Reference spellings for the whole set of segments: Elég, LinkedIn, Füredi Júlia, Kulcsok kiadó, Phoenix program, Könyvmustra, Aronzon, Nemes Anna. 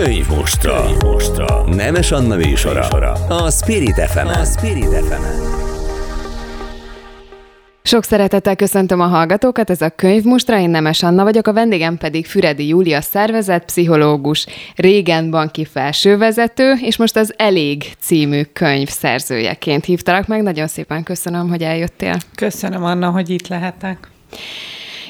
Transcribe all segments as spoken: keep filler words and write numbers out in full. Könyvmustra. Könyvmustra. Nemes Anna műsora. A Spirit ef emen. A Spirit ef emen. Sok szeretettel köszöntöm a hallgatókat, ez a Könyvmustra, én Nemes Anna vagyok, a vendégem pedig Füredi Júlia szervezetpszichológus, régen banki felsővezető, és most az Elég című könyv szerzőjeként hívtalak meg. Nagyon szépen köszönöm, hogy eljöttél. Köszönöm, Anna, hogy itt lehetek.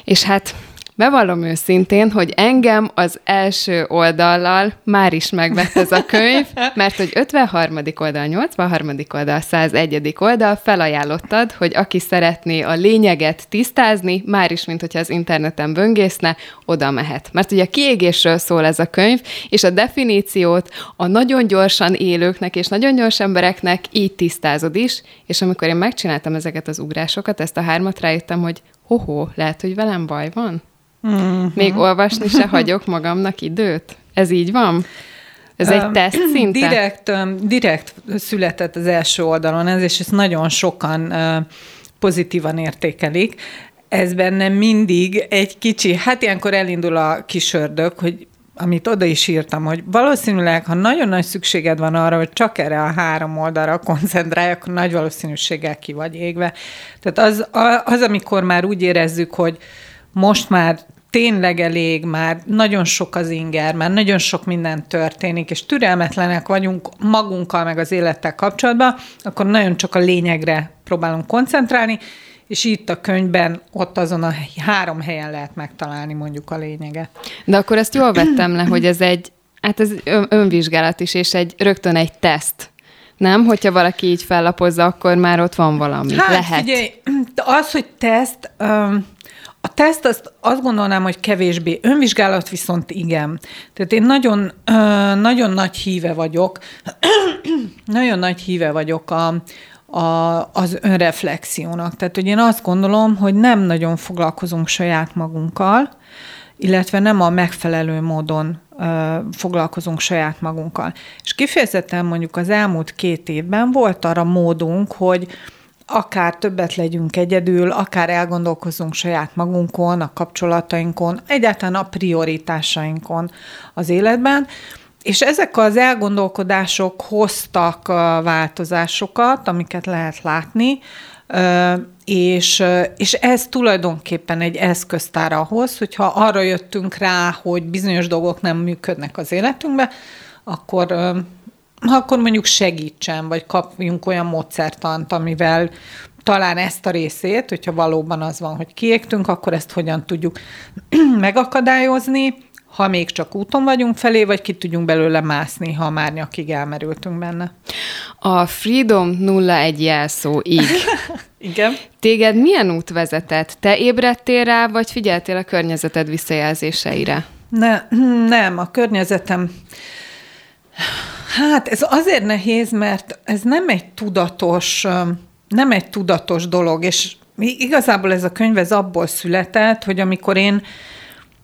És hát... bevallom őszintén, hogy engem az első oldallal már is megvett ez a könyv, mert hogy ötvenharmadik oldal, nyolcvanharmadik oldal, százegy oldal felajánlottad, hogy aki szeretné a lényeget tisztázni, már is, mint hogyha az interneten böngészne, oda mehet. Mert ugye a kiégésről szól ez a könyv, és a definíciót a nagyon gyorsan élőknek és nagyon gyors embereknek így tisztázod is, és amikor én megcsináltam ezeket az ugrásokat, ezt a hármat rájöttem, hogy hoho, lehet, hogy velem baj van? Mm-hmm. Még olvasni se hagyok magamnak időt? Ez így van? Ez egy um, teszt szinte? Direkt, um, direkt született az első oldalon ez, és ezt nagyon sokan uh, pozitívan értékelik. Ez bennem mindig egy kicsi, hát ilyenkor elindul a kis ördög, hogy amit oda is írtam, hogy valószínűleg, ha nagyon nagy szükséged van arra, hogy csak erre a három oldalra koncentrálj, akkor nagy valószínűséggel ki vagy égve. Tehát az, az, amikor már úgy érezzük, hogy most már tényleg elég, már nagyon sok az inger, már nagyon sok minden történik, és türelmetlenek vagyunk magunkkal meg az élettel kapcsolatban, akkor nagyon csak a lényegre próbálunk koncentrálni, és itt a könyvben ott azon a három helyen lehet megtalálni mondjuk a lényeget. De akkor ezt jól vettem le, hogy ez egy, hát ez önvizsgálat is, és egy rögtön egy teszt. Nem? Hogyha valaki így fellapozza, akkor már ott van valami. Hát, lehet. Figyelj, az, hogy teszt... Um, A teszt azt, azt gondolnám, hogy kevésbé. Önvizsgálat viszont igen. Tehát én nagyon, nagyon nagy híve vagyok, nagyon nagy híve vagyok a, a, az önreflexiónak. Tehát, hogy én azt gondolom, hogy nem nagyon foglalkozunk saját magunkkal, illetve nem a megfelelő módon foglalkozunk saját magunkkal. És kifejezetten mondjuk az elmúlt két évben volt arra módunk, hogy akár többet legyünk egyedül, akár elgondolkozzunk saját magunkon, a kapcsolatainkon, egyáltalán a prioritásainkon az életben, és ezek az elgondolkodások hoztak változásokat, amiket lehet látni, és, és ez tulajdonképpen egy eszköztár ahhoz, hogyha arra jöttünk rá, hogy bizonyos dolgok nem működnek az életünkben, akkor... akkor mondjuk segítsen, vagy kapjunk olyan módszertant, amivel talán ezt a részét, hogyha valóban az van, hogy kiégtünk, akkor ezt hogyan tudjuk megakadályozni, ha még csak úton vagyunk felé, vagy ki tudjunk belőle mászni, ha már nyakig elmerültünk benne. A Freedom nulla egy jelszó így. Igen. Téged milyen út vezetett? Te ébredtél rá, vagy figyeltél a környezeted visszajelzéseire? Ne, nem, a környezetem... Hát ez azért nehéz, mert ez nem egy tudatos, nem egy tudatos dolog, és igazából ez a könyv ez abból született, hogy amikor én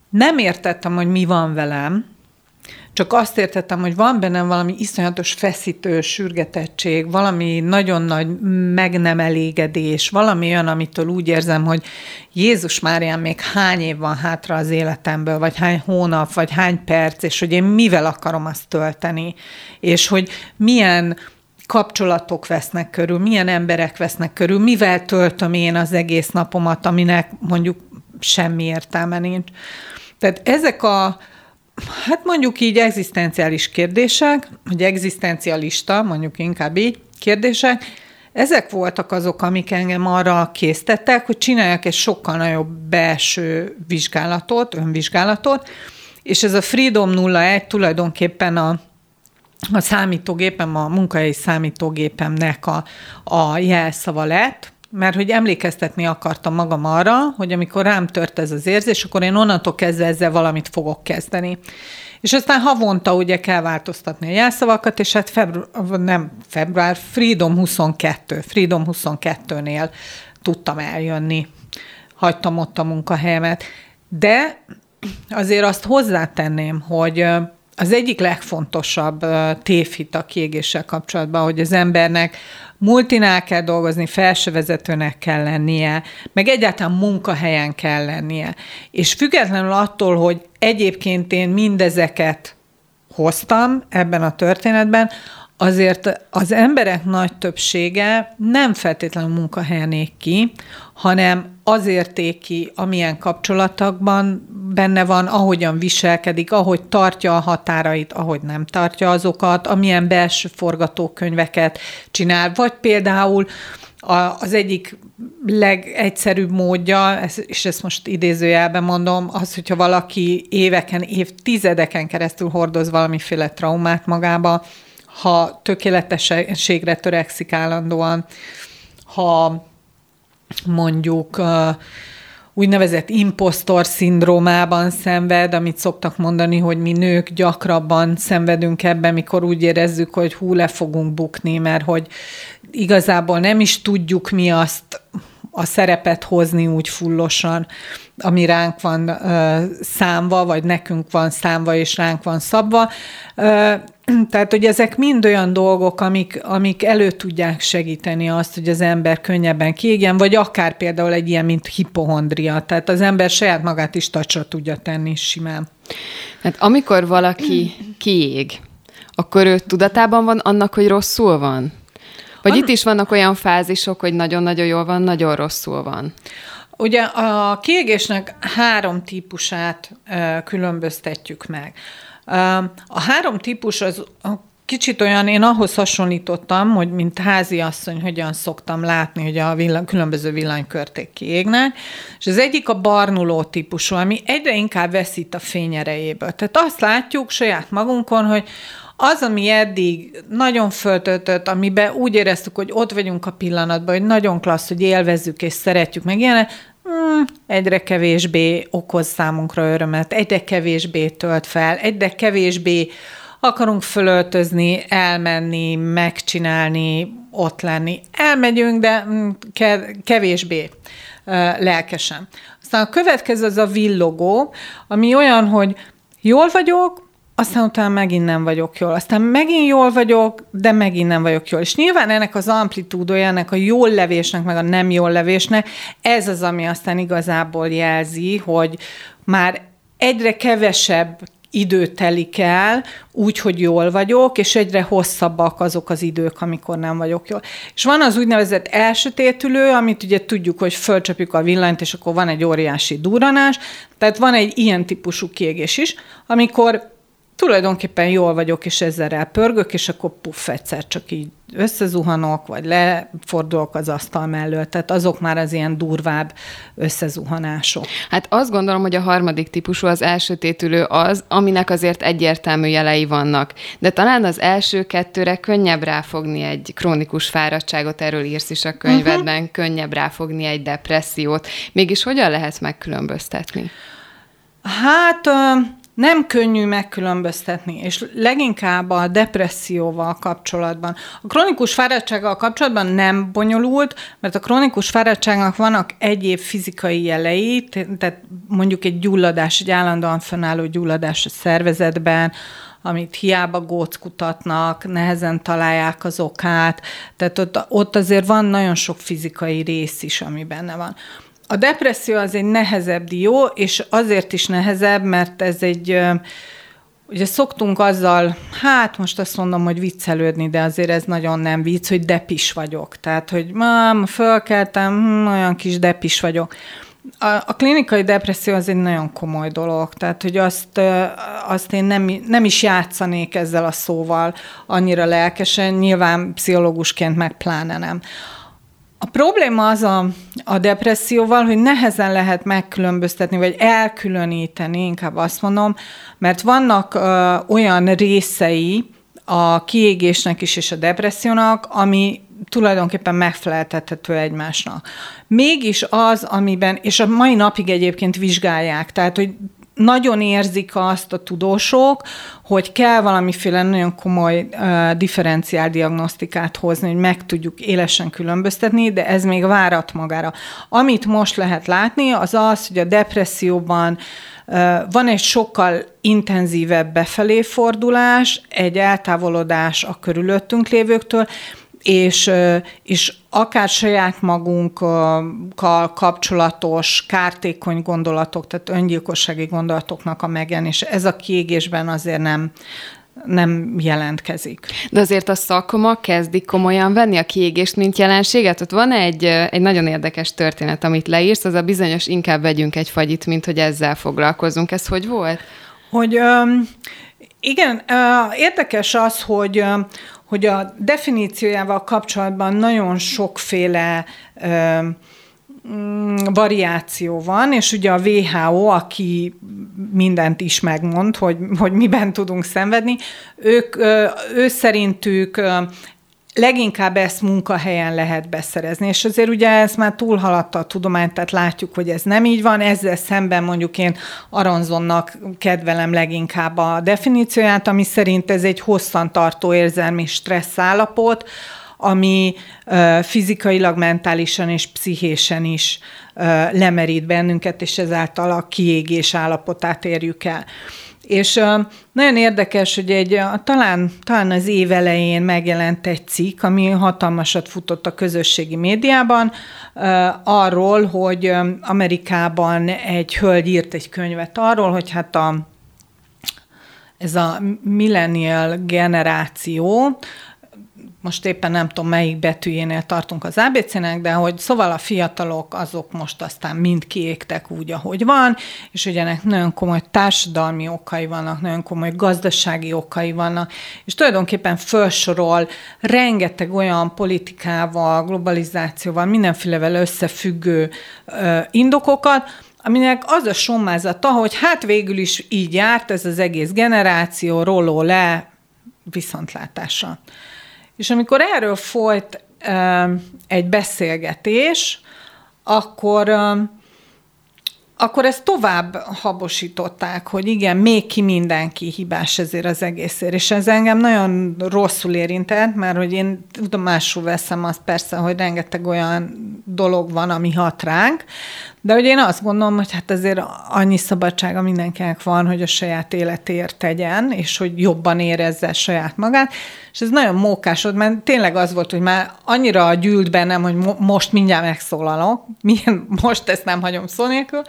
nem értettem, hogy mi van velem, csak azt értettem, hogy van bennem valami iszonyatos feszítő sürgetettség, valami nagyon nagy meg nem elégedés, valami olyan, amitől úgy érzem, hogy Jézus Márián, még hány év van hátra az életemből, vagy hány hónap, vagy hány perc, és hogy én mivel akarom azt tölteni, és hogy milyen kapcsolatok vesznek körül, milyen emberek vesznek körül, mivel töltöm én az egész napomat, aminek mondjuk semmi értelme nincs. Tehát ezek a hát mondjuk így egzisztenciális kérdések, vagy egzisztencialista, mondjuk inkább így, kérdések, ezek voltak azok, amik engem arra késztettek, hogy csináljak egy sokkal nagyobb belső vizsgálatot, önvizsgálatot, és ez a Freedom nulla egy tulajdonképpen a, a számítógépem, a munkahelyi számítógépemnek a, a jelszava lett, mert hogy emlékeztetni akartam magam arra, hogy amikor rám tört ez az érzés, akkor én onnantól kezdve ezzel valamit fogok kezdeni. És aztán havonta ugye kell változtatni a jelszavakat, és hát február, nem február, Freedom huszonkettő, Freedom huszonkettőnél tudtam eljönni. Hagytam ott a munkahelyemet. De azért azt hozzátenném, hogy az egyik legfontosabb tévhit a kiégéssel kapcsolatban, hogy az embernek multinál kell dolgozni, felsővezetőnek kell lennie, meg egyáltalán munkahelyen kell lennie. És függetlenül attól, hogy egyébként én mindezeket hoztam ebben a történetben, azért az emberek nagy többsége nem feltétlenül munkahelyen ég ki, hanem azért ég ki, amilyen kapcsolatokban benne van, ahogyan viselkedik, ahogy tartja a határait, ahogy nem tartja azokat, amilyen belső forgatókönyveket csinál. Vagy például az egyik legegyszerűbb módja, és ezt most idézőjelben mondom, az, hogyha valaki éveken, évtizedeken keresztül hordoz valamiféle traumát magába, ha tökéletességre törekszik állandóan, ha mondjuk úgynevezett impostor szindrómában szenved, amit szoktak mondani, hogy mi nők gyakrabban szenvedünk ebben, mikor úgy érezzük, hogy hú, le fogunk bukni, mert hogy igazából nem is tudjuk mi azt a szerepet hozni úgy fullosan, ami ránk van ö, számva, vagy nekünk van számva, és ránk van szabva. Ö, tehát, hogy ezek mind olyan dolgok, amik, amik elő tudják segíteni azt, hogy az ember könnyebben kiégjen, vagy akár például egy ilyen, mint hipochondria. Tehát az ember saját magát is tacsra tudja tenni simán. Hát amikor valaki kiég, akkor ő tudatában van annak, hogy rosszul van? Vagy itt is vannak olyan fázisok, hogy nagyon-nagyon jól van, nagyon rosszul van? Ugye a kiégésnek három típusát különböztetjük meg. A három típus az kicsit olyan, én ahhoz hasonlítottam, hogy mint háziasszony hogyan szoktam látni, hogy a villan, különböző villanykörték kiégnek, és az egyik a barnuló típusú, ami egyre inkább veszít a fényerejéből. Tehát azt látjuk saját magunkon, hogy az, ami eddig nagyon föltöltött, amiben úgy éreztük, hogy ott vagyunk a pillanatban, hogy nagyon klassz, hogy élvezzük és szeretjük meg ilyenek, mm, egyre kevésbé okoz számunkra örömet, egyre kevésbé tölt fel, egyre kevésbé akarunk fölöltözni, elmenni, megcsinálni, ott lenni. Elmegyünk, de kevésbé lelkesen. Aztán a következő az a villogó, ami olyan, hogy jól vagyok, aztán utána megint nem vagyok jól, aztán megint jól vagyok, de megint nem vagyok jól. És nyilván ennek az amplitúdója, ennek a jól levésnek, meg a nem jól levésnek, ez az, ami aztán igazából jelzi, hogy már egyre kevesebb idő telik el, úgy, hogy jól vagyok, és egyre hosszabbak azok az idők, amikor nem vagyok jól. És van az úgynevezett elsötétülő, amit ugye tudjuk, hogy fölcsapjuk a villanyt, és akkor van egy óriási durranás, tehát van egy ilyen típusú kiégés is, amikor tulajdonképpen jól vagyok, és ezzel elpörgök, és akkor puff, egyszer csak így összezuhanok, vagy lefordulok az asztal mellől. Tehát azok már az ilyen durvább összezuhanások. Hát azt gondolom, hogy a harmadik típusú, az elsötétülő az, aminek azért egyértelmű jelei vannak. De talán az első kettőre könnyebb ráfogni egy krónikus fáradtságot, erről írsz is a könyvedben, uh-huh. könnyebb ráfogni egy depressziót. Mégis hogyan lehet megkülönböztetni? Hát... Ö- Nem könnyű megkülönböztetni, és leginkább a depresszióval kapcsolatban. A krónikus fáradtsággal kapcsolatban nem bonyolult, mert a krónikus fáradtságnak vannak egyéb fizikai jelei, tehát mondjuk egy gyulladás, egy állandóan fönnálló gyulladás a szervezetben, amit hiába góckutatnak, nehezen találják az okát, tehát ott, ott azért van nagyon sok fizikai rész is, ami benne van. A depresszió az egy nehezebb dió, és azért is nehezebb, mert ez egy, ugye szoktunk azzal, hát most azt mondom, hogy viccelődni, de azért ez nagyon nem vicc, hogy depis vagyok. Tehát, hogy ma fölkeltem, olyan kis depis vagyok. A, a klinikai depresszió az egy nagyon komoly dolog, tehát, hogy azt, azt én nem, nem is játszanék ezzel a szóval annyira lelkesen, nyilván pszichológusként meg pláne nem. A probléma az a, a depresszióval, hogy nehezen lehet megkülönböztetni, vagy elkülöníteni, inkább azt mondom, mert vannak ö, olyan részei a kiégésnek is és a depressziónak, ami tulajdonképpen megfeleltethető egymásnak. Mégis az, amiben, és a mai napig egyébként vizsgálják, tehát, hogy nagyon érzik azt a tudósok, hogy kell valamiféle nagyon komoly uh, differenciál diagnosztikát hozni, hogy meg tudjuk élesen különböztetni, de ez még várat magára. Amit most lehet látni, az az, hogy a depresszióban uh, van egy sokkal intenzívebb befelé fordulás, egy eltávolodás a körülöttünk lévőktől, és, és akár saját magunkkal kapcsolatos kártékony gondolatok, tehát öngyilkossági gondolatoknak a megjelenése, ez a kiégésben azért nem, nem jelentkezik. De azért a szakma kezdik komolyan venni a kiégést, mint jelenséget? Ott van egy, egy nagyon érdekes történet, amit leírsz, az a bizonyos inkább vegyünk egy fagyit, mint hogy ezzel foglalkozunk. Ez hogy volt? Hogy um, igen, uh, érdekes az, hogy uh, hogy a definíciójával kapcsolatban nagyon sokféle ö, variáció van, és ugye a dupla vé há o, aki mindent is megmond, hogy, hogy miben tudunk szenvedni, ők, ö, ő szerintük ö, leginkább ezt munkahelyen lehet beszerezni, és azért ugye ez már túlhaladta a tudományt, tehát látjuk, hogy ez nem így van, ezzel szemben mondjuk én Aronzonnak kedvelem leginkább a definícióját, ami szerint ez egy hosszantartó érzelmi stressz állapot, ami uh, fizikailag, mentálisan és pszichésen is uh, lemerít bennünket, és ezáltal a kiégés állapotát érjük el. És uh, nagyon érdekes, hogy egy, uh, talán, talán az év elején megjelent egy cikk, ami hatalmasat futott a közösségi médiában, uh, arról, hogy um, Amerikában egy hölgy írt egy könyvet arról, hogy hát a, ez a millennial generáció, most éppen nem tudom, melyik betűjénél tartunk az á bé cé-nek, de hogy szóval a fiatalok azok most aztán mind kiégtek úgy, ahogy van, és ugye ennek nagyon komoly társadalmi okai vannak, nagyon komoly gazdasági okai vannak, és tulajdonképpen felsorol rengeteg olyan politikával, globalizációval, mindenfélevel összefüggő ö, indokokat, aminek az a sommázata, hogy hát végül is így járt ez az egész generáció, rolló le, viszontlátásra. És amikor erről folyt uh, egy beszélgetés, akkor, uh, akkor ezt tovább habosították, hogy igen, még ki mindenki hibás ezért az egészért. És ez engem nagyon rosszul érintett, mert hogy én tudomásul veszem azt persze, hogy rengeteg olyan dolog van, ami hat ránk, de hogy én azt gondolom, hogy hát azért annyi szabadsága mindenkinek van, hogy a saját életéért tegyen, és hogy jobban érezze saját magát. És ez nagyon mókás volt, mert tényleg az volt, hogy már annyira gyűlt bennem, hogy mo- most mindjárt megszólalok, milyen, most ezt nem hagyom szó nélkül.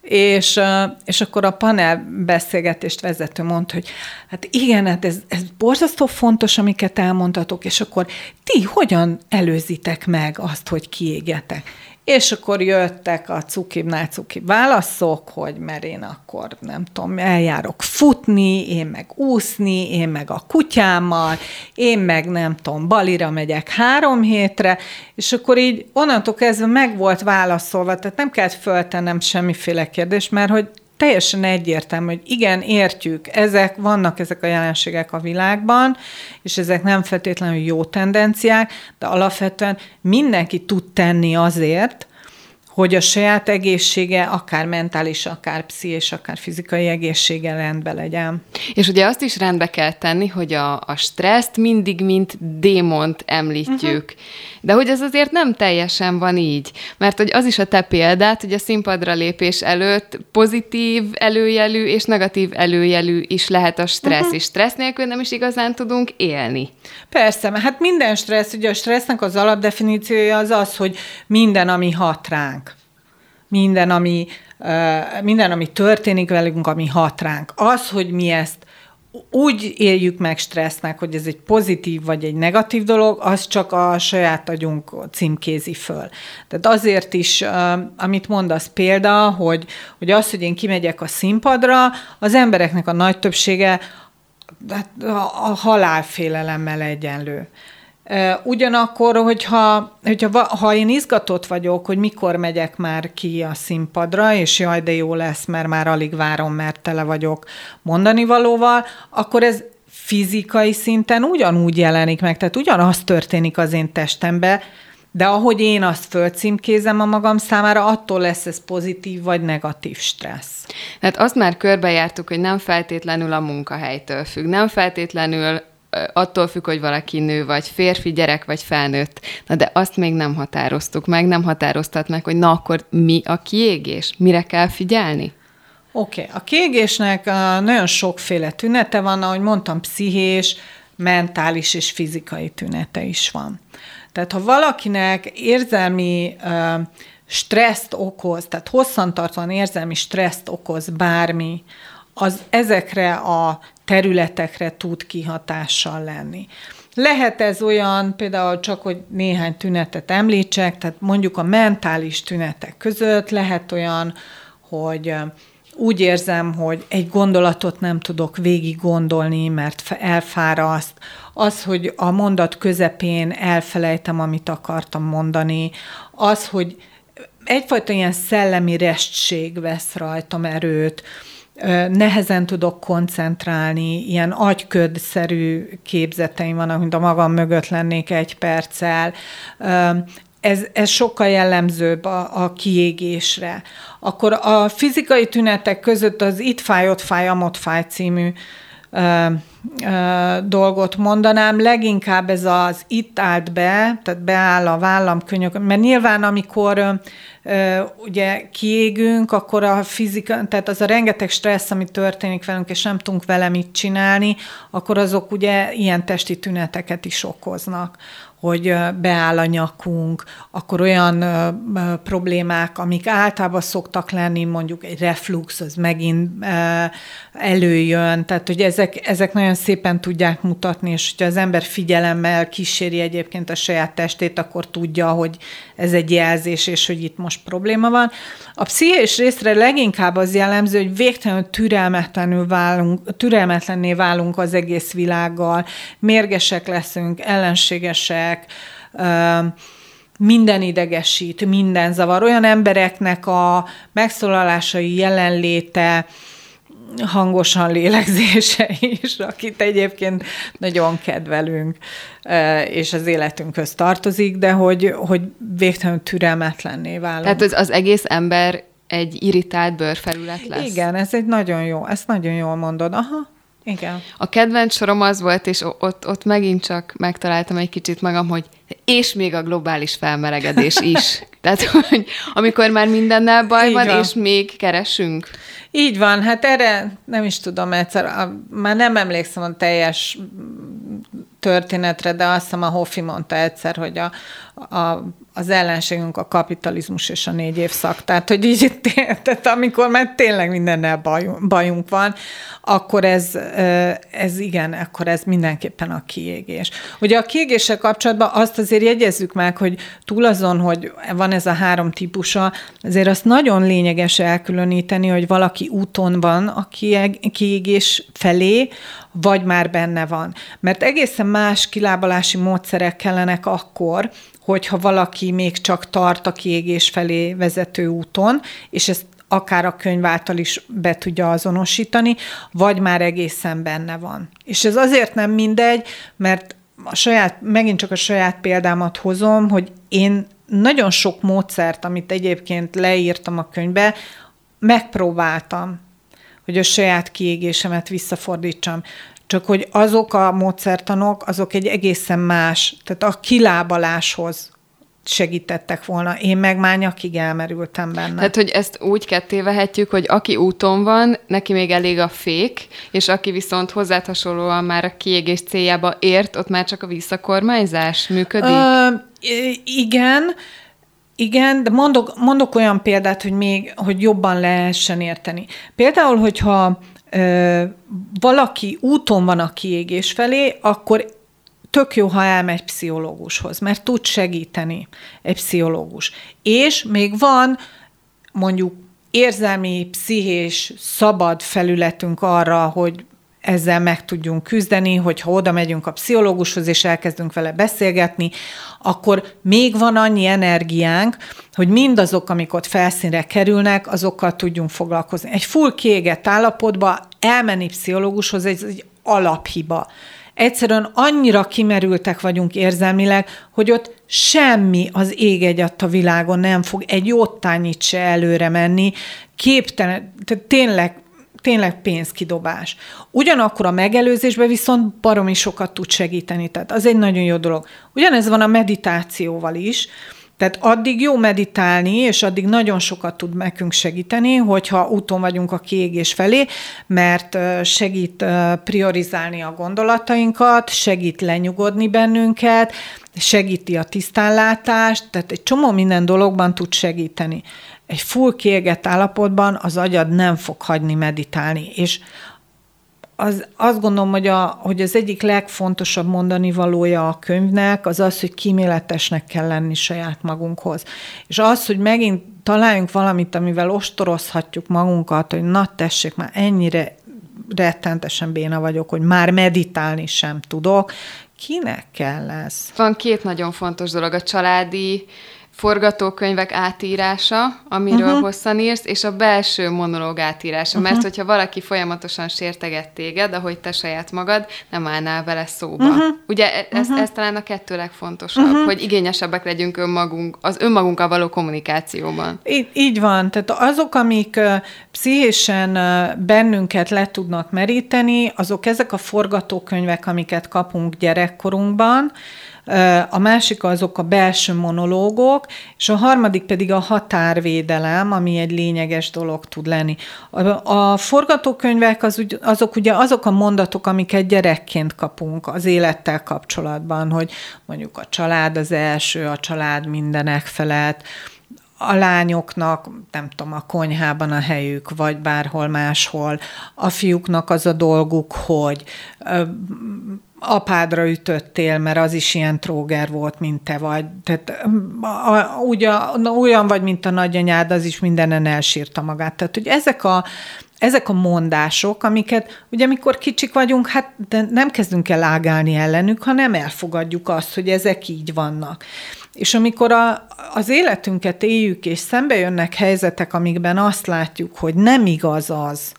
És, és akkor a panel beszélgetést vezető mondta, hogy hát igen, hát ez, ez borzasztó fontos, amiket elmondhatok, és akkor ti hogyan előzitek meg azt, hogy kiégetek? És akkor jöttek a cukibnál cukib válaszok, hogy mert én akkor, nem tudom, eljárok futni, én meg úszni, én meg a kutyámmal, én meg nem tudom, Balira megyek három hétre, és akkor így onnantól kezdve meg volt válaszolva, tehát nem kellett föltennem semmiféle kérdést, mert hogy teljesen egyértelmű, hogy igen, értjük, ezek, vannak ezek a jelenségek a világban, és ezek nem feltétlenül jó tendenciák, de alapvetően mindenki tud tenni azért, hogy a saját egészsége, akár mentális, akár pszichés, akár fizikai egészsége rendben legyen. És ugye azt is rendbe kell tenni, hogy a, a stresszt mindig, mint démont említjük. Uh-huh. De hogy ez azért nem teljesen van így. Mert hogy az is a te példát, hogy a színpadra lépés előtt pozitív előjelű és negatív előjelű is lehet a stressz. Uh-huh. És stressz nélkül nem is igazán tudunk élni. Persze, mert hát minden stressz, ugye a stressznek az alapdefiníciója az az, hogy minden, ami hat ránk. Minden ami, minden, ami történik velünk, ami hat ránk. Az, hogy mi ezt úgy éljük meg stressznek, hogy ez egy pozitív vagy egy negatív dolog, az csak a saját agyunk címkézi föl. Tehát azért is, amit mondasz példa, hogy, hogy az, hogy én kimegyek a színpadra, az embereknek a nagy többsége a halálfélelemmel egyenlő. Ugyanakkor, hogyha, hogyha ha én izgatott vagyok, hogy mikor megyek már ki a színpadra, és jaj, de jó lesz, mert már alig várom, mert tele vagyok mondanivalóval, akkor ez fizikai szinten ugyanúgy jelenik meg, tehát ugyanaz történik az én testemben, de ahogy én azt fölcímkézem a magam számára, attól lesz ez pozitív vagy negatív stressz. Hát azt már körbejártuk, hogy nem feltétlenül a munkahelytől függ, nem feltétlenül attól függ, hogy valaki nő, vagy férfi, gyerek, vagy felnőtt. Na de azt még nem határoztuk meg, nem határoztatnak, hogy na akkor mi a kiégés? Mire kell figyelni? Oké, okay. A kiégésnek nagyon sokféle tünete van, ahogy mondtam, pszichés, mentális és fizikai tünete is van. Tehát ha valakinek érzelmi ö, stresszt okoz, tehát hosszantartóan érzelmi stresszt okoz bármi, az ezekre a területekre tud kihatással lenni. Lehet ez olyan, például csak, hogy néhány tünetet említsek, tehát mondjuk a mentális tünetek között lehet olyan, hogy úgy érzem, hogy egy gondolatot nem tudok végig gondolni, mert elfáraszt. Az, hogy a mondat közepén elfelejtem, amit akartam mondani. Az, hogy egyfajta ilyen szellemi restség vesz rajtam erőt, nehezen tudok koncentrálni, ilyen agyködszerű képzeteim vannak, mint a magam mögött lennék egy perccel. Ez, ez sokkal jellemzőbb a, a kiégésre. Akkor a fizikai tünetek között az itt fáj, ott fáj, amott fáj című ö, ö, dolgot mondanám. Leginkább ez az itt állt be, tehát beáll a vállam, könyök, mert nyilván amikor ö, ö, ugye kiégünk, akkor a fizika, tehát az a rengeteg stressz, ami történik velünk, és nem tudunk vele mit csinálni, akkor azok ugye ilyen testi tüneteket is okoznak, hogy beáll a nyakunk, akkor olyan ö, ö, problémák, amik általában szoktak lenni, mondjuk egy reflux, az megint ö, előjön, tehát hogy ezek, ezek nagyon szépen tudják mutatni, és hogyha az ember figyelemmel kíséri egyébként a saját testét, akkor tudja, hogy ez egy jelzés, és hogy itt most probléma van. A pszichés részre leginkább az jellemző, hogy végtelenül türelmetlenül válunk, türelmetlenné válunk az egész világgal, mérgesek leszünk, ellenségesek, minden idegesít, minden zavar. Olyan embereknek a megszólalásai, jelenléte, hangosan lélegzése is, akit egyébként nagyon kedvelünk, és az életünkhöz tartozik, de hogy, hogy végtelenül türelmetlenné válunk. Tehát az, az egész ember egy irritált bőrfelület lesz. Igen, ez egy nagyon jó, ezt nagyon jól mondod. Aha. Igen. A kedvenc sorom az volt, és ott, ott megint csak megtaláltam egy kicsit magam, hogy és még a globális felmelegedés is. Tehát, hogy amikor már mindennel baj van, van, és még keresünk. Így van, hát erre nem is tudom egyszer, már nem emlékszem a teljes történetre, de azt hiszem a Hoffi mondta egyszer, hogy a, a, az ellenségünk a kapitalizmus és a négy évszak. Tehát, hogy így, tehát amikor már tényleg mindennel bajunk, bajunk van, akkor ez, ez igen, akkor ez mindenképpen a kiégés. Ugye a kiégéssel kapcsolatban azt azért jegyezzük meg, hogy túl azon, hogy van ez a három típusa, azért azt nagyon lényeges elkülöníteni, hogy valaki úton van a kiégés felé, vagy már benne van. Mert egészen más kilábalási módszerek kellenek akkor, hogyha valaki még csak tart a kiégés felé vezető úton, és ezt akár a könyv által is be tudja azonosítani, vagy már egészen benne van. És ez azért nem mindegy, mert a saját, megint csak a saját példámat hozom, hogy én nagyon sok módszert, amit egyébként leírtam a könyvbe, megpróbáltam, hogy a saját kiégésemet visszafordítsam. Csak hogy azok a módszertanok, azok egy egészen más, tehát a kilábaláshoz segítettek volna. Én meg már nyakig elmerültem benne. Tehát, hogy ezt úgy kettévehetjük, hogy aki úton van, neki még elég a fék, és aki viszont hozzád hasonlóan már a kiégés céljába ért, ott már csak a visszakormányzás működik? Ö, igen, igen, de mondok, mondok olyan példát, hogy még, hogy jobban lehessen érteni. Például, hogyha ö, valaki úton van a kiégés felé, akkor tök jó, ha elmegy pszichológushoz, mert tud segíteni egy pszichológus. És még van mondjuk érzelmi, pszichés, szabad felületünk arra, hogy ezzel meg tudjunk küzdeni, hogyha oda megyünk a pszichológushoz, és elkezdünk vele beszélgetni, akkor még van annyi energiánk, hogy mindazok, amik ott felszínre kerülnek, azokkal tudjunk foglalkozni. Egy full kiégett állapotba elmenni pszichológushoz egy, egy alaphiba. Egyszerűen annyira kimerültek vagyunk érzelmileg, hogy ott semmi az ég egyatta világon nem fog egy jótányit se előre menni, képtelen, tényleg, tényleg pénzkidobás. Ugyanakkor a megelőzésben viszont baromi sokat tud segíteni, tehát az egy nagyon jó dolog. Ugyanez van a meditációval is, Tehát addig jó meditálni, és addig nagyon sokat tud nekünk segíteni, hogyha úton vagyunk a kiégés felé, mert segít priorizálni a gondolatainkat, segít lenyugodni bennünket, segíti a tisztánlátást, tehát egy csomó minden dologban tud segíteni. Egy full kiégett állapotban az agyad nem fog hagyni meditálni, és az, azt gondolom, hogy, a, hogy az egyik legfontosabb mondani valója a könyvnek az az, hogy kíméletesnek kell lenni saját magunkhoz. És az, hogy megint találjunk valamit, amivel ostorozhatjuk magunkat, hogy na tessék, már ennyire rettentesen béna vagyok, hogy már meditálni sem tudok. Kinek kell ez? Van két nagyon fontos dolog, a családi forgatókönyvek átírása, amiről uh-huh. hosszan írsz, és a belső monológ átírása. Uh-huh. Mert hogyha valaki folyamatosan sérteget téged, ahogy te saját magad, nem állnál vele szóba. Uh-huh. Ugye ez, uh-huh. ez talán a kettő legfontosabb, uh-huh. hogy igényesebbek legyünk önmagunk, az önmagunkkal való kommunikációban. Így, így van. Tehát azok, amik uh, pszichésen uh, bennünket le tudnak meríteni, azok ezek a forgatókönyvek, amiket kapunk gyerekkorunkban, a másik azok a belső monológok, és a harmadik pedig a határvédelem, ami egy lényeges dolog tud lenni. A, a forgatókönyvek az, azok ugye azok a mondatok, amiket gyerekként kapunk az élettel kapcsolatban, hogy mondjuk a család az első, a család mindenek felett, a lányoknak, nem tudom, a konyhában a helyük, vagy bárhol máshol, a fiúknak az a dolguk, hogy ö, apádra ütöttél, mert az is ilyen tróger volt, mint te vagy. Tehát a, ugyan, olyan vagy, mint a nagyanyád, az is mindenen elsírta magát. Tehát, hogy ezek a, ezek a mondások, amiket ugye amikor kicsik vagyunk, hát de nem kezdünk el ágálni ellenük, hanem elfogadjuk azt, hogy ezek így vannak. És amikor a, az életünket éljük, és szembe jönnek helyzetek, amikben azt látjuk, hogy nem igaz az,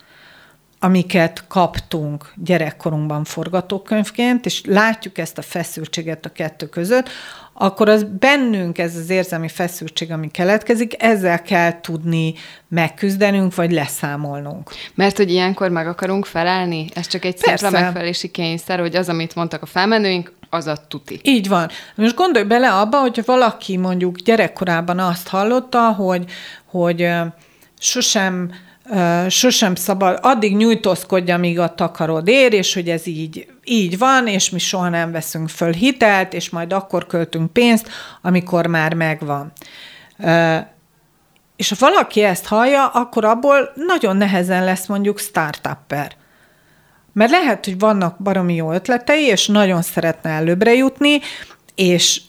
amiket kaptunk gyerekkorunkban forgatókönyvként, és látjuk ezt a feszültséget a kettő között, akkor az bennünk ez az érzelmi feszültség, ami keletkezik, ezzel kell tudni megküzdenünk, vagy leszámolnunk. Mert hogy ilyenkor meg akarunk felelni? Ez csak egy szempla megfelelési kényszer, hogy az, amit mondtak a felmenőink, az a tuti. Így van. Most gondolj bele abba, hogyha valaki mondjuk gyerekkorában azt hallotta, hogy, hogy sosem sosem szabad, addig nyújtózkodj, amíg a takarod ér, és hogy ez így, így van, és mi soha nem veszünk föl hitelt, és majd akkor költünk pénzt, amikor már megvan. És ha valaki ezt hallja, akkor abból nagyon nehezen lesz mondjuk startupper. Mert lehet, hogy vannak baromi jó ötletei, és nagyon szeretne előbbre jutni, és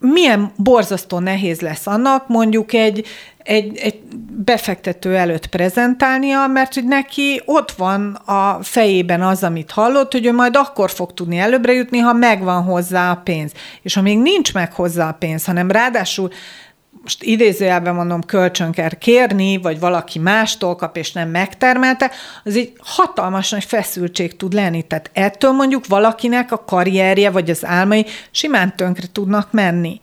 milyen borzasztó nehéz lesz annak mondjuk egy, egy, egy befektető előtt prezentálnia, mert hogy neki ott van a fejében az, amit hallott, hogy ő majd akkor fog tudni előbbre jutni, ha megvan hozzá a pénz. És ha még nincs meg hozzá a pénz, hanem ráadásul, most idézőjelben mondom, kölcsön kell kérni, vagy valaki mástól kap, és nem megtermelte, az egy hatalmas nagy feszültség tud lenni. Tehát ettől mondjuk valakinek a karrierje, vagy az álmai simán tönkre tudnak menni.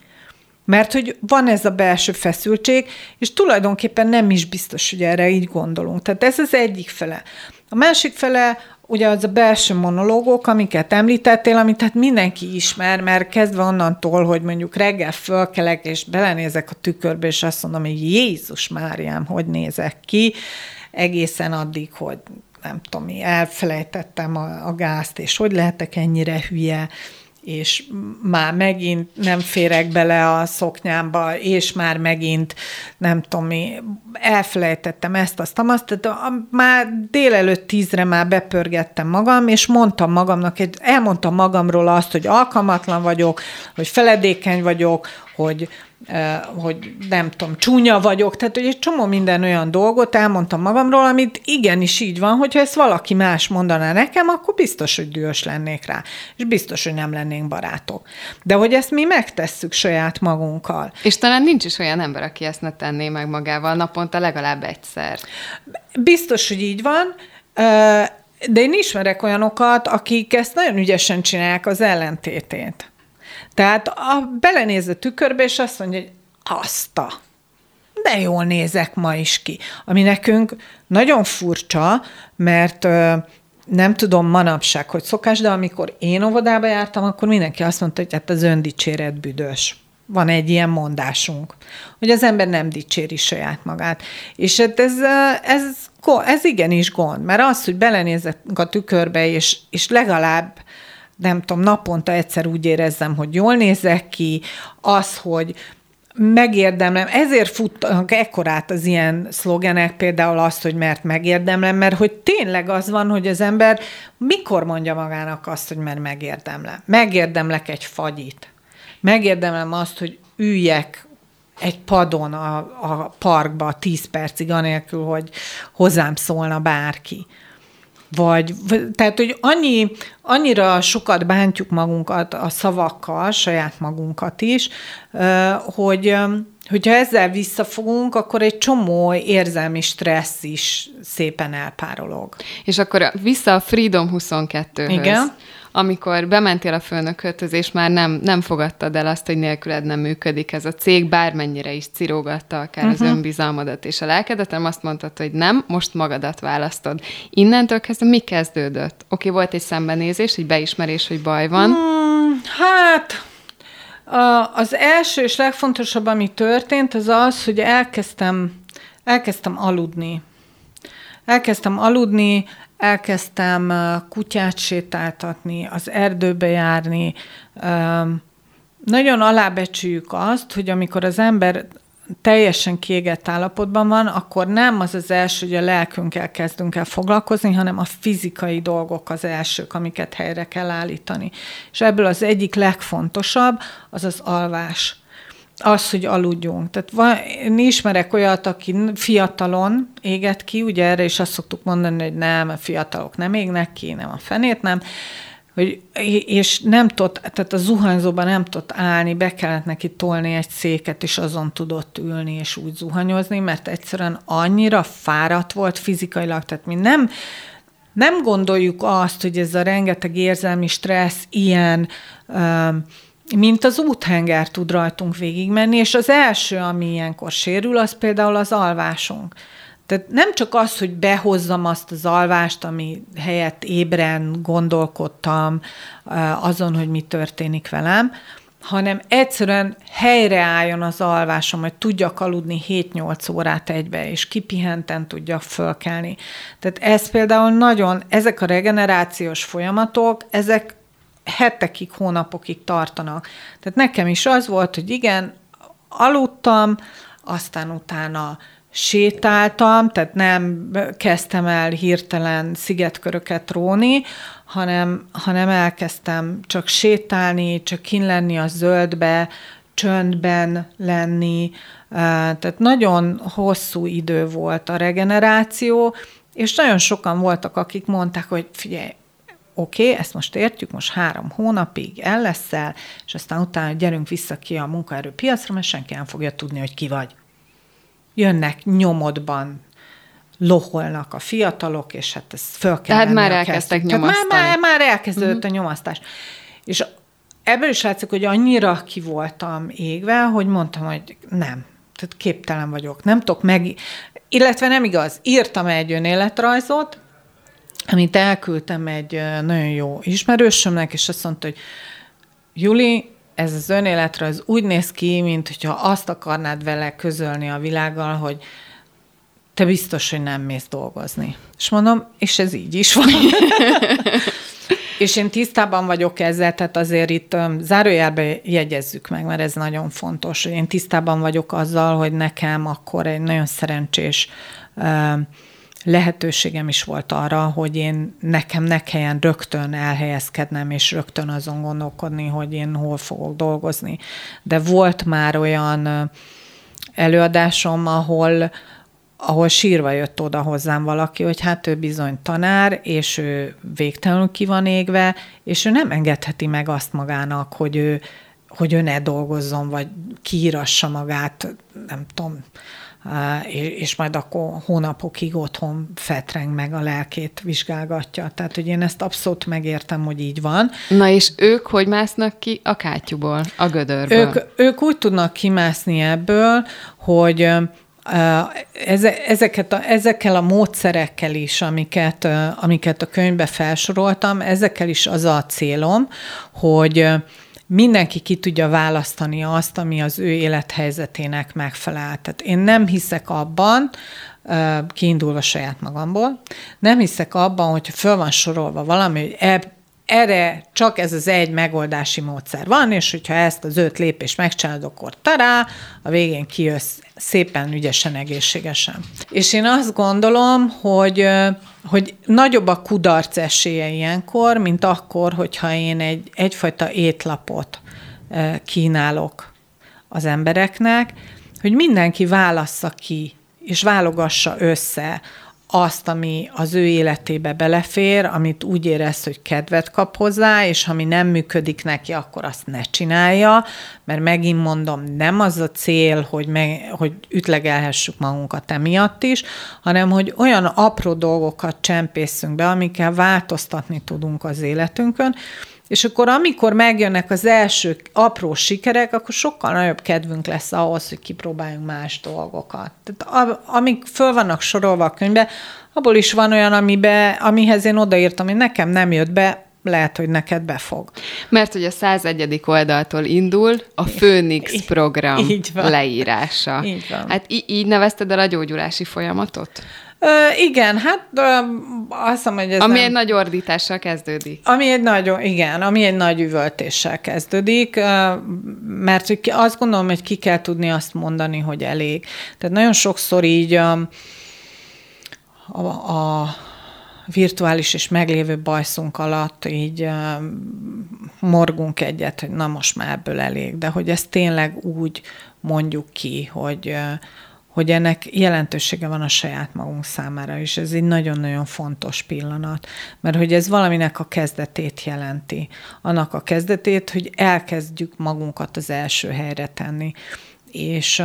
Mert hogy van ez a belső feszültség, és tulajdonképpen nem is biztos, hogy erre így gondolunk. Tehát ez az egyik fele. A másik fele ugye az a belső monológok, amiket említettél, amit hát mindenki ismer, mert kezdve onnantól, hogy mondjuk reggel fölkelek, és belenézek a tükörbe, és azt mondom, hogy Jézus Máriám, hogy nézek ki, egészen addig, hogy nem tudom, elfelejtettem a, a gázt, és hogy lehetek ennyire hülye, és már megint nem férek bele a szoknyámba, és már megint, nem tudom mi, elfelejtettem ezt, azt, azt, tehát már délelőtt tízre már bepörgettem magam, és mondtam magamnak, elmondtam magamról azt, hogy alkalmatlan vagyok, hogy feledékeny vagyok, hogy, hogy nem tudom, csúnya vagyok, tehát hogy egy csomó minden olyan dolgot elmondtam magamról, amit igenis így van, hogyha ezt valaki más mondaná nekem, akkor biztos, hogy dühös lennék rá, és biztos, hogy nem lennénk barátok. De hogy ezt mi megtesszük saját magunkkal. És talán nincs is olyan ember, aki ezt ne tenné meg magával naponta legalább egyszer. Biztos, hogy így van, de én ismerek olyanokat, akik ezt nagyon ügyesen csinálják az ellentétét. Tehát a, belenéz a tükörbe, és azt mondja, hogy azta, de jól nézek ma is ki. Ami nekünk nagyon furcsa, mert ö, nem tudom manapság, hogy szokás, de amikor én óvodába jártam, akkor mindenki azt mondta, hogy hát az öndicséret büdös. Van egy ilyen mondásunk, hogy az ember nem dicséri saját magát. És ez, ez, ez, ez igenis gond, mert az, hogy belenézek a tükörbe, és, és legalább, nem tudom, naponta egyszer úgy érezzem, hogy jól nézek ki, az, hogy megérdemlem, ezért futnak ekkorát az ilyen szlogenek, például azt, hogy mert megérdemlem, mert hogy tényleg az van, hogy az ember mikor mondja magának azt, hogy mert megérdemlem. Megérdemlek egy fagyit. Megérdemlem azt, hogy üljek egy padon a, a parkba tíz percig, anélkül, hogy hozzám szólna bárki. Vagy, tehát, hogy annyi, annyira sokat bántjuk magunkat a szavakkal, saját magunkat is, hogy hogyha ezzel visszafogunk, akkor egy csomó érzelmi stressz is szépen elpárolog. És akkor vissza a Freedom huszonkettőhöz. Igen. Amikor bementél a főnökhöz, és már nem, nem fogadtad el azt, hogy nélküled nem működik ez a cég, bármennyire is cirógatta akár uh-huh. az önbizalmadat és a lelkedet, hanem azt mondtad, hogy nem, most magadat választod. Innentől kezdve mi kezdődött? Oké, volt egy szembenézés, egy beismerés, hogy baj van. Hmm, hát az első és legfontosabb, ami történt, az az, hogy elkezdtem, elkezdtem aludni. Elkezdtem aludni, elkezdtem kutyát sétáltatni, az erdőbe járni. Nagyon alábecsüljük azt, hogy amikor az ember teljesen kiégett állapotban van, akkor nem az az első, hogy a lelkünkkel kezdünk el foglalkozni, hanem a fizikai dolgok az elsők, amiket helyre kell állítani. És ebből az egyik legfontosabb az az alvás. Az, hogy aludjunk. Tehát van, én ismerek olyat, aki fiatalon éget ki, ugye erre is azt szoktuk mondani, hogy nem, a fiatalok nem égnek ki, nem a fenét, nem. Hogy, és nem tudott, tehát a zuhanyzóban nem tudott állni, be kellett neki tolni egy széket, és azon tudott ülni, és úgy zuhanyozni, mert egyszerűen annyira fáradt volt fizikailag. Tehát mi nem, nem gondoljuk azt, hogy ez a rengeteg érzelmi stressz ilyen... Um, mint az úthenger tud rajtunk végigmenni, és az első, ami ilyenkor sérül, az például az alvásunk. Tehát nem csak az, hogy behozzam azt az alvást, ami helyett ébren gondolkodtam azon, hogy mi történik velem, hanem egyszerűen helyreálljon az alvásom, hogy tudjak aludni hét-nyolc órát egybe, és kipihenten tudjak fölkelni. Tehát ez például nagyon, ezek a regenerációs folyamatok, ezek hetekig, hónapokig tartanak. Tehát nekem is az volt, hogy igen, aludtam, aztán utána sétáltam, tehát nem kezdtem el hirtelen szigetköröket róni, hanem, hanem elkezdtem csak sétálni, csak kinn lenni a zöldbe, csöndben lenni. Tehát nagyon hosszú idő volt a regeneráció, és nagyon sokan voltak, akik mondták, hogy figyelj, oké, okay, ezt most értjük, most három hónapig el leszel, és aztán utána gyerünk vissza ki a munkaerőpiacra, mert senki nem fogja tudni, hogy ki vagy. Jönnek nyomodban, loholnak a fiatalok, és hát ez föl kell lenni. Tehát már elkezdtek nyomasztani. Már, már, már elkezdődött uh-huh. a nyomasztás. És ebből is látszik, hogy annyira ki voltam égve, hogy mondtam, hogy nem, tehát képtelen vagyok, nem tudok meg... Illetve nem igaz, írtam egy önéletrajzot, amit elküldtem egy nagyon jó ismerősömnek, és azt mondta, hogy Juli, ez az önéletrajz úgy néz ki, mint hogyha azt akarnád vele közölni a világgal, hogy te biztos, hogy nem mész dolgozni. És mondom, és ez így is van. És én tisztában vagyok ezzel, tehát azért itt zárójelben jegyezzük meg, mert ez nagyon fontos, hogy én tisztában vagyok azzal, hogy nekem akkor egy nagyon szerencsés lehetőségem is volt arra, hogy én nekem ne kelljen rögtön elhelyezkednem, és rögtön azon gondolkodni, hogy én hol fogok dolgozni. De volt már olyan előadásom, ahol, ahol sírva jött oda hozzám valaki, hogy hát ő bizony tanár, és ő végtelenül ki van égve, és ő nem engedheti meg azt magának, hogy ő, hogy ő ne dolgozzon, vagy kiírassa magát, nem tudom, és majd akkor hónapokig otthon fetreng meg a lelkét, vizsgálgatja. Tehát, hogy én ezt abszolút megértem, hogy így van. Na és ők hogy másznak ki a kátyúból, a gödörből? Ők, ők úgy tudnak kimászni ebből, hogy ezeket a, ezekkel a módszerekkel is, amiket, amiket a könyvbe felsoroltam, ezekkel is az a célom, hogy mindenki ki tudja választani azt, ami az ő élethelyzetének megfelel. Tehát én nem hiszek abban, kiindulva saját magamból, nem hiszek abban, hogy föl van sorolva valami, hogy eb- erre csak ez az egy megoldási módszer van, és hogyha ezt az öt lépést megcsinálod, akkor tará, a végén kijössz szépen, ügyesen, egészségesen. És én azt gondolom, hogy, hogy nagyobb a kudarc esélye ilyenkor, mint akkor, hogyha én egy, egyfajta étlapot kínálok az embereknek, hogy mindenki válassza ki, és válogassa össze azt, ami az ő életébe belefér, amit úgy érez, hogy kedvet kap hozzá, és ami nem működik neki, akkor azt ne csinálja, mert megint mondom, nem az a cél, hogy, meg, hogy ütlegelhessük magunkat emiatt is, hanem hogy olyan apró dolgokat csempészünk be, amikkel változtatni tudunk az életünkön, és akkor amikor megjönnek az első apró sikerek, akkor sokkal nagyobb kedvünk lesz ahhoz, hogy kipróbáljunk más dolgokat. Tehát amik föl vannak sorolva a könyvbe, abból is van olyan, amibe, amihez én odaírtam, hogy nekem nem jött be, lehet, hogy neked befog. Mert hogy a százegyedik oldaltól indul a Phoenix program így van. Leírása. Így van. Hát í- így nevezted el a gyógyulási folyamatot? Ö, igen, hát ö, azt hiszem, hogy ez Ami nem... egy nagy ordítással kezdődik. Ami egy nagy, igen, ami egy nagy üvöltéssel kezdődik, ö, mert azt gondolom, hogy ki kell tudni azt mondani, hogy elég. Tehát nagyon sokszor így a, a, a virtuális és meglévő bajszunk alatt így ö, morgunk egyet, hogy na most már ebből elég, de hogy ezt tényleg úgy mondjuk ki, hogy... Ö, hogy ennek jelentősége van a saját magunk számára is. Ez egy nagyon-nagyon fontos pillanat, mert hogy ez valaminek a kezdetét jelenti. Annak a kezdetét, hogy elkezdjük magunkat az első helyre tenni. És,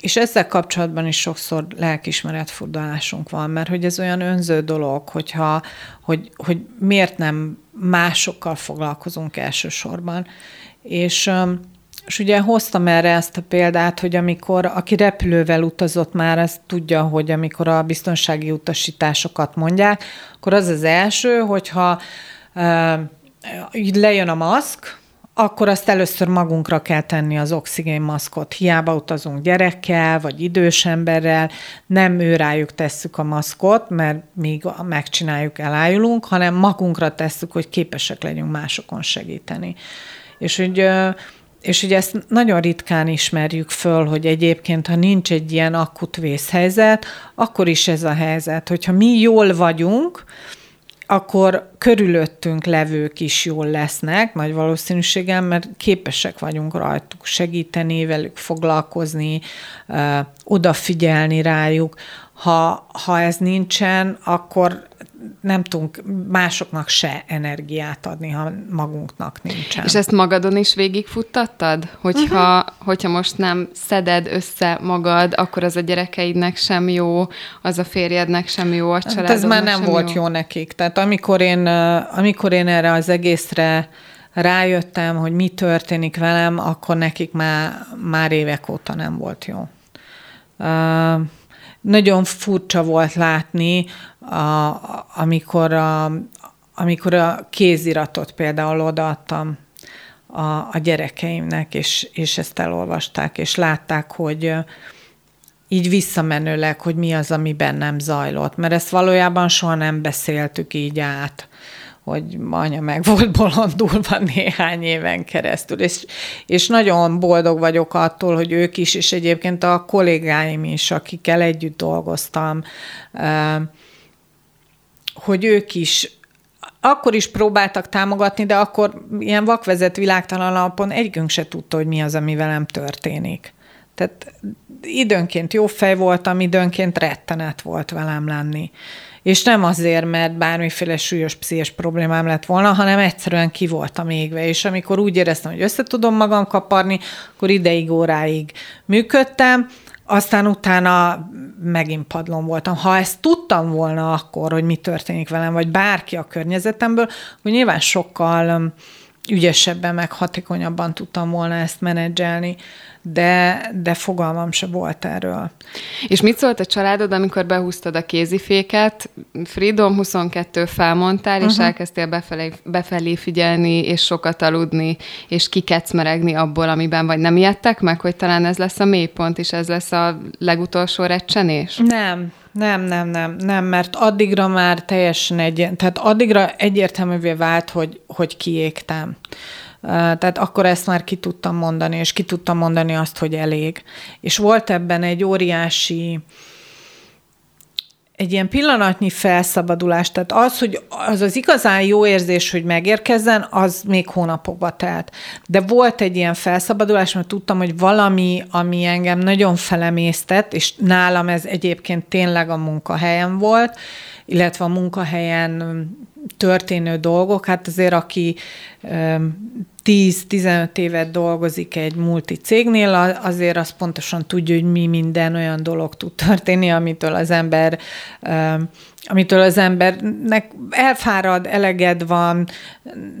és ezzel kapcsolatban is sokszor lelkiismeret-furdalásunk van, mert hogy ez olyan önző dolog, hogyha, hogy, hogy miért nem másokkal foglalkozunk elsősorban. És... És ugye hoztam erre ezt a példát, hogy amikor, aki repülővel utazott már, az tudja, hogy amikor a biztonsági utasításokat mondják, akkor az az első, hogyha e, így lejön a maszk, akkor azt először magunkra kell tenni az oxigénmaszkot. Hiába utazunk gyerekkel, vagy idős emberrel, nem ő rájuk tesszük a maszkot, mert még megcsináljuk, elájulunk, hanem magunkra tesszük, hogy képesek legyünk másokon segíteni. És hogy... És ugye ezt nagyon ritkán ismerjük föl, hogy egyébként, ha nincs egy ilyen akut vészhelyzet, akkor is ez a helyzet, hogyha mi jól vagyunk, akkor körülöttünk levők is jól lesznek, nagy valószínűséggel, mert képesek vagyunk rajtuk segíteni, velük foglalkozni, odafigyelni rájuk. Ha, ha ez nincsen, akkor nem tudunk másoknak se energiát adni, ha magunknak nincsen. És ezt magadon is végigfuttattad? Hogyha, uh-huh. hogyha most nem szeded össze magad, akkor az a gyerekeidnek sem jó, az a férjednek sem jó, a családodnak sem jó. Ez már nem volt jó. jó nekik. Tehát amikor én, amikor én erre az egészre rájöttem, hogy mi történik velem, akkor nekik már, már évek óta nem volt jó. Uh, Nagyon furcsa volt látni, a, a, amikor, a, amikor a kéziratot például odaadtam a, a gyerekeimnek, és, és ezt elolvasták, és látták, hogy így visszamenőleg, hogy mi az, ami bennem zajlott. Mert ezt valójában soha nem beszéltük így át, hogy anya meg volt bolondulva néhány éven keresztül, és, és nagyon boldog vagyok attól, hogy ők is, és egyébként a kollégáim is, akikkel együtt dolgoztam, hogy ők is akkor is próbáltak támogatni, de akkor ilyen vakvezet világtalan alapon egyikünk se tudta, hogy mi az, ami velem történik. Tehát időnként jó fej voltam, időnként rettenet volt velem lenni. És nem azért, mert bármiféle súlyos pszichés problémám lett volna, hanem egyszerűen ki voltam égve. És amikor úgy éreztem, hogy össze tudom magam kaparni, akkor ideig, óráig működtem, aztán utána megint padlón voltam. Ha ezt tudtam volna akkor, hogy mi történik velem, vagy bárki a környezetemből, hogy nyilván sokkal ügyesebben, meg hatékonyabban tudtam volna ezt menedzselni, de, de fogalmam se volt erről. És mit szólt a családod, amikor behúztad a kéziféket? Freedom huszonkettő felmondtál, uh-huh. és elkezdtél befelé, befelé figyelni, és sokat aludni, és kikecmeregni abból, amiben vagy. Nem ijedtek meg, hogy talán ez lesz a mélypont, és ez lesz a legutolsó recsenés? Nem. Nem, nem, nem, nem, mert addigra már teljesen egy, tehát addigra egyértelművé vált, hogy, hogy kiégtem. Tehát akkor ezt már ki tudtam mondani, és ki tudtam mondani azt, hogy elég. És volt ebben egy óriási, egy ilyen pillanatnyi felszabadulás, tehát az, hogy az az igazán jó érzés, hogy megérkezzen, az még hónapokba telt. De volt egy ilyen felszabadulás, mert tudtam, hogy valami, ami engem nagyon felemésztett, és nálam ez egyébként tényleg a munkahelyen volt, illetve a munkahelyen történő dolgok, hát azért aki tíz-tizenöt évet dolgozik egy multi cégnél, azért azt pontosan tudja, hogy mi minden olyan dolog tud történni, amitől az ember, amitől az embernek elfárad, eleged van,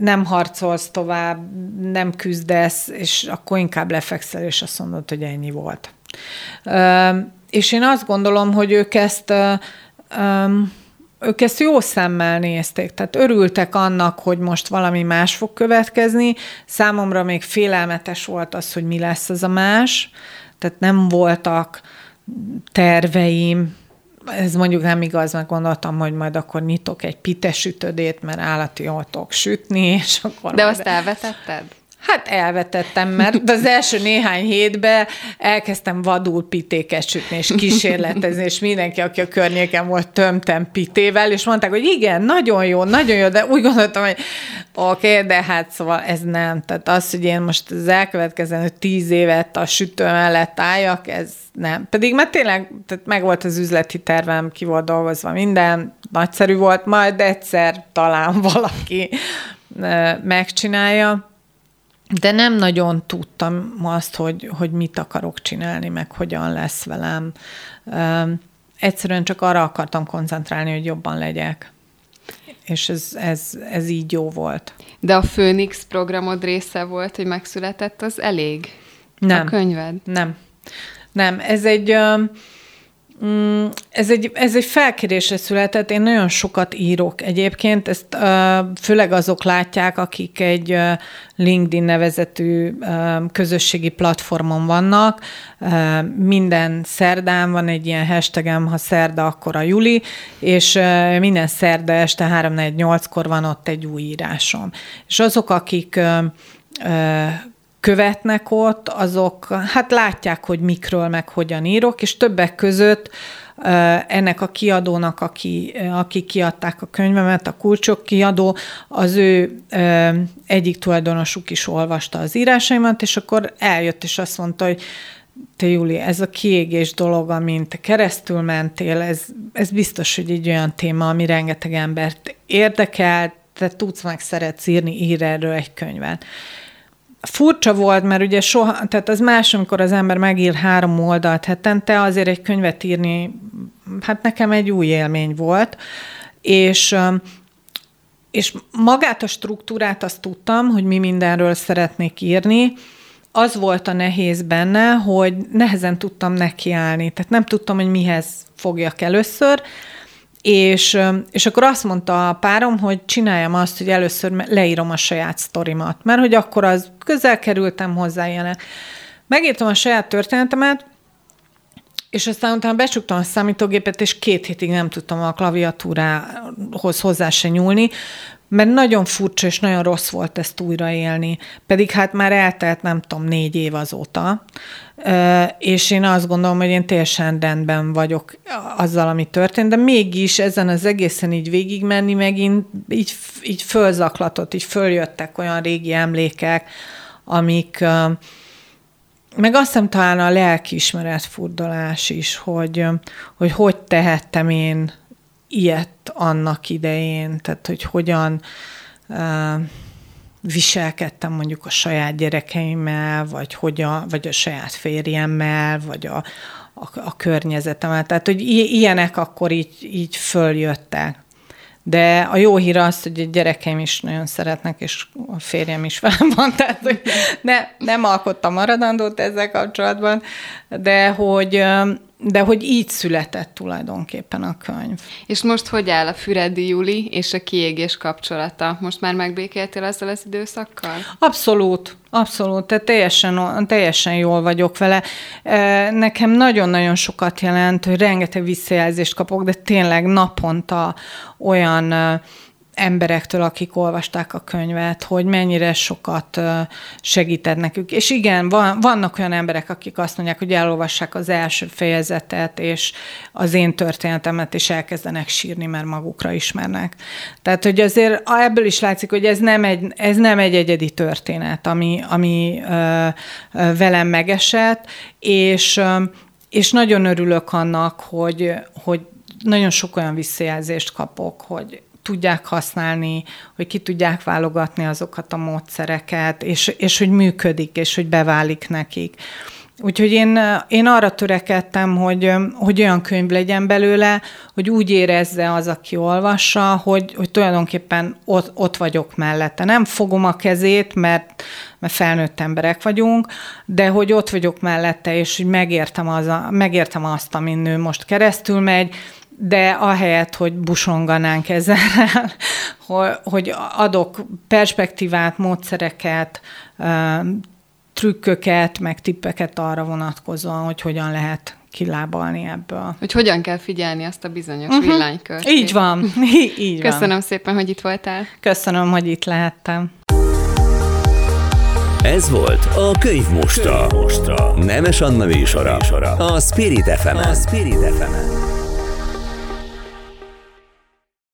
nem harcolsz tovább, nem küzdesz, és akkor inkább lefekszel, és azt mondod, hogy ennyi volt. És én azt gondolom, hogy ők ezt... ők ezt jó szemmel nézték, tehát örültek annak, hogy most valami más fog következni. Számomra még félelmetes volt az, hogy mi lesz az a más, tehát nem voltak terveim. Ez mondjuk nem igaz, meg gondoltam, hogy majd akkor nyitok egy pitesütödét, mert állati jól tudok sütni, és akkor... De majd... azt elvetetted? Hát elvetettem, mert az első néhány hétben elkezdtem vadul pitéket sütni, és kísérletezni, és mindenki, aki a környéken volt, tömtem pitével, és mondták, hogy igen, nagyon jó, nagyon jó, de úgy gondoltam, hogy oké, okay, de hát szóval ez nem. Tehát az, hogy én most az elkövetkező tíz évet a sütő mellett álljak, ez nem. Pedig mert tényleg tehát meg volt az üzleti tervem, ki volt dolgozva minden, nagyszerű volt, majd egyszer talán valaki megcsinálja. De nem nagyon tudtam azt, hogy, hogy mit akarok csinálni, meg hogyan lesz velem. Egyszerűen csak arra akartam koncentrálni, hogy jobban legyek. És ez, ez, ez így jó volt. De a Phoenix programod része volt, hogy megszületett, az elég? Nem. A könyved? Nem. Nem, ez egy... Ez egy, ez egy felkérésre született, én nagyon sokat írok egyébként, ezt főleg azok látják, akik egy LinkedIn nevezetű közösségi platformon vannak. Minden szerdán van egy ilyen hashtagem, ha szerda, akkor a Juli, és minden szerda este három negyvennyolckor van ott egy új írásom. És azok, akik... követnek ott, azok hát látják, hogy mikről, meg hogyan írok, és többek között ennek a kiadónak, aki, aki kiadták a könyvemet, a Kulcsok kiadó, az ő egyik tulajdonosuk is olvasta az írásaimat, és akkor eljött, és azt mondta, hogy te Júli, ez a kiégés dolog, amin te keresztül mentél, ez, ez biztos, hogy egy olyan téma, ami rengeteg embert érdekel, te tudsz meg szeretsz írni, ír erről egy könyvet. Furcsa volt, mert ugye soha, tehát az más, amikor az ember megír három oldalt hetente, azért egy könyvet írni, hát nekem egy új élmény volt, és, és magát a struktúrát azt tudtam, hogy mi mindenről szeretnék írni. Az volt a nehéz benne, hogy nehezen tudtam nekiállni, tehát nem tudtam, hogy mihez fogjak először, És, és akkor azt mondta a párom, hogy csináljam azt, hogy először leírom a saját sztorimat, mert hogy akkor az közel kerültem hozzá ilyenek. Megírtam a saját történetemet, és aztán utána becsuktam a számítógépet, és két hétig nem tudtam a klaviatúrához hozzá se nyúlni, mert nagyon furcsa és nagyon rossz volt ezt újraélni. Pedig hát már eltelt, nem tudom, négy év azóta, és én azt gondolom, hogy én teljesen rendben vagyok azzal, ami történt, de mégis ezen az egészen így végigmenni, megint így, így fölzaklatott, így följöttek olyan régi emlékek, amik... Meg azt hiszem talán a lelkiismeret furdalás is, hogy, hogy hogy tehettem én ilyet annak idején, tehát hogy hogyan uh, viselkedtem mondjuk a saját gyerekeimmel, vagy, hogyan, vagy a saját férjemmel, vagy a, a, a környezetemmel. Tehát, hogy ilyenek akkor így, így följöttek. De a jó hír az, hogy a gyerekeim is nagyon szeretnek, és a férjem is velem van, tehát hogy ne, nem alkottam maradandót ezzel kapcsolatban, de hogy, de hogy így született tulajdonképpen a könyv. És most hogy áll a Füredi Júli és a kiégés kapcsolata? Most már megbékéltél ezzel az időszakkal? Abszolút, abszolút, tehát teljesen, teljesen jól vagyok vele. Nekem nagyon-nagyon sokat jelent, hogy rengeteg visszajelzést kapok, de tényleg naponta olyan emberektől, akik olvasták a könyvet, hogy mennyire sokat segített nekük. És igen, van, vannak olyan emberek, akik azt mondják, hogy elolvassák az első fejezetet, és az én történetemet, és elkezdenek sírni, mert magukra ismernek. Tehát, hogy azért ebből is látszik, hogy ez nem egy, ez nem egy egyedi történet, ami, ami ö, ö, velem megesett, és, ö, és nagyon örülök annak, hogy, hogy nagyon sok olyan visszajelzést kapok, hogy tudják használni, hogy ki tudják válogatni azokat a módszereket, és, és hogy működik, és hogy beválik nekik. Úgyhogy én, én arra törekedtem, hogy, hogy olyan könyv legyen belőle, hogy úgy érezze az, aki olvassa, hogy, hogy tulajdonképpen ott, ott vagyok mellette. Nem fogom a kezét, mert, mert felnőtt emberek vagyunk, de hogy ott vagyok mellette, és hogy megértem, az a, megértem azt, amin ő most keresztül megy, de ahelyett, hogy busonganánk ezzel, hogy adok perspektívát, módszereket, trükköket, meg tippeket arra vonatkozóan, hogy hogyan lehet kilábalni ebből. Hogy hogyan kell figyelni azt a bizonyos uh-huh. villanykört. Így van, így, így van. Köszönöm szépen, hogy itt voltál. Köszönöm, hogy itt lehettem. Ez volt a Könyvmustra. Könyvmustra. Nemes Anna műsora. A Spirit ef em-en.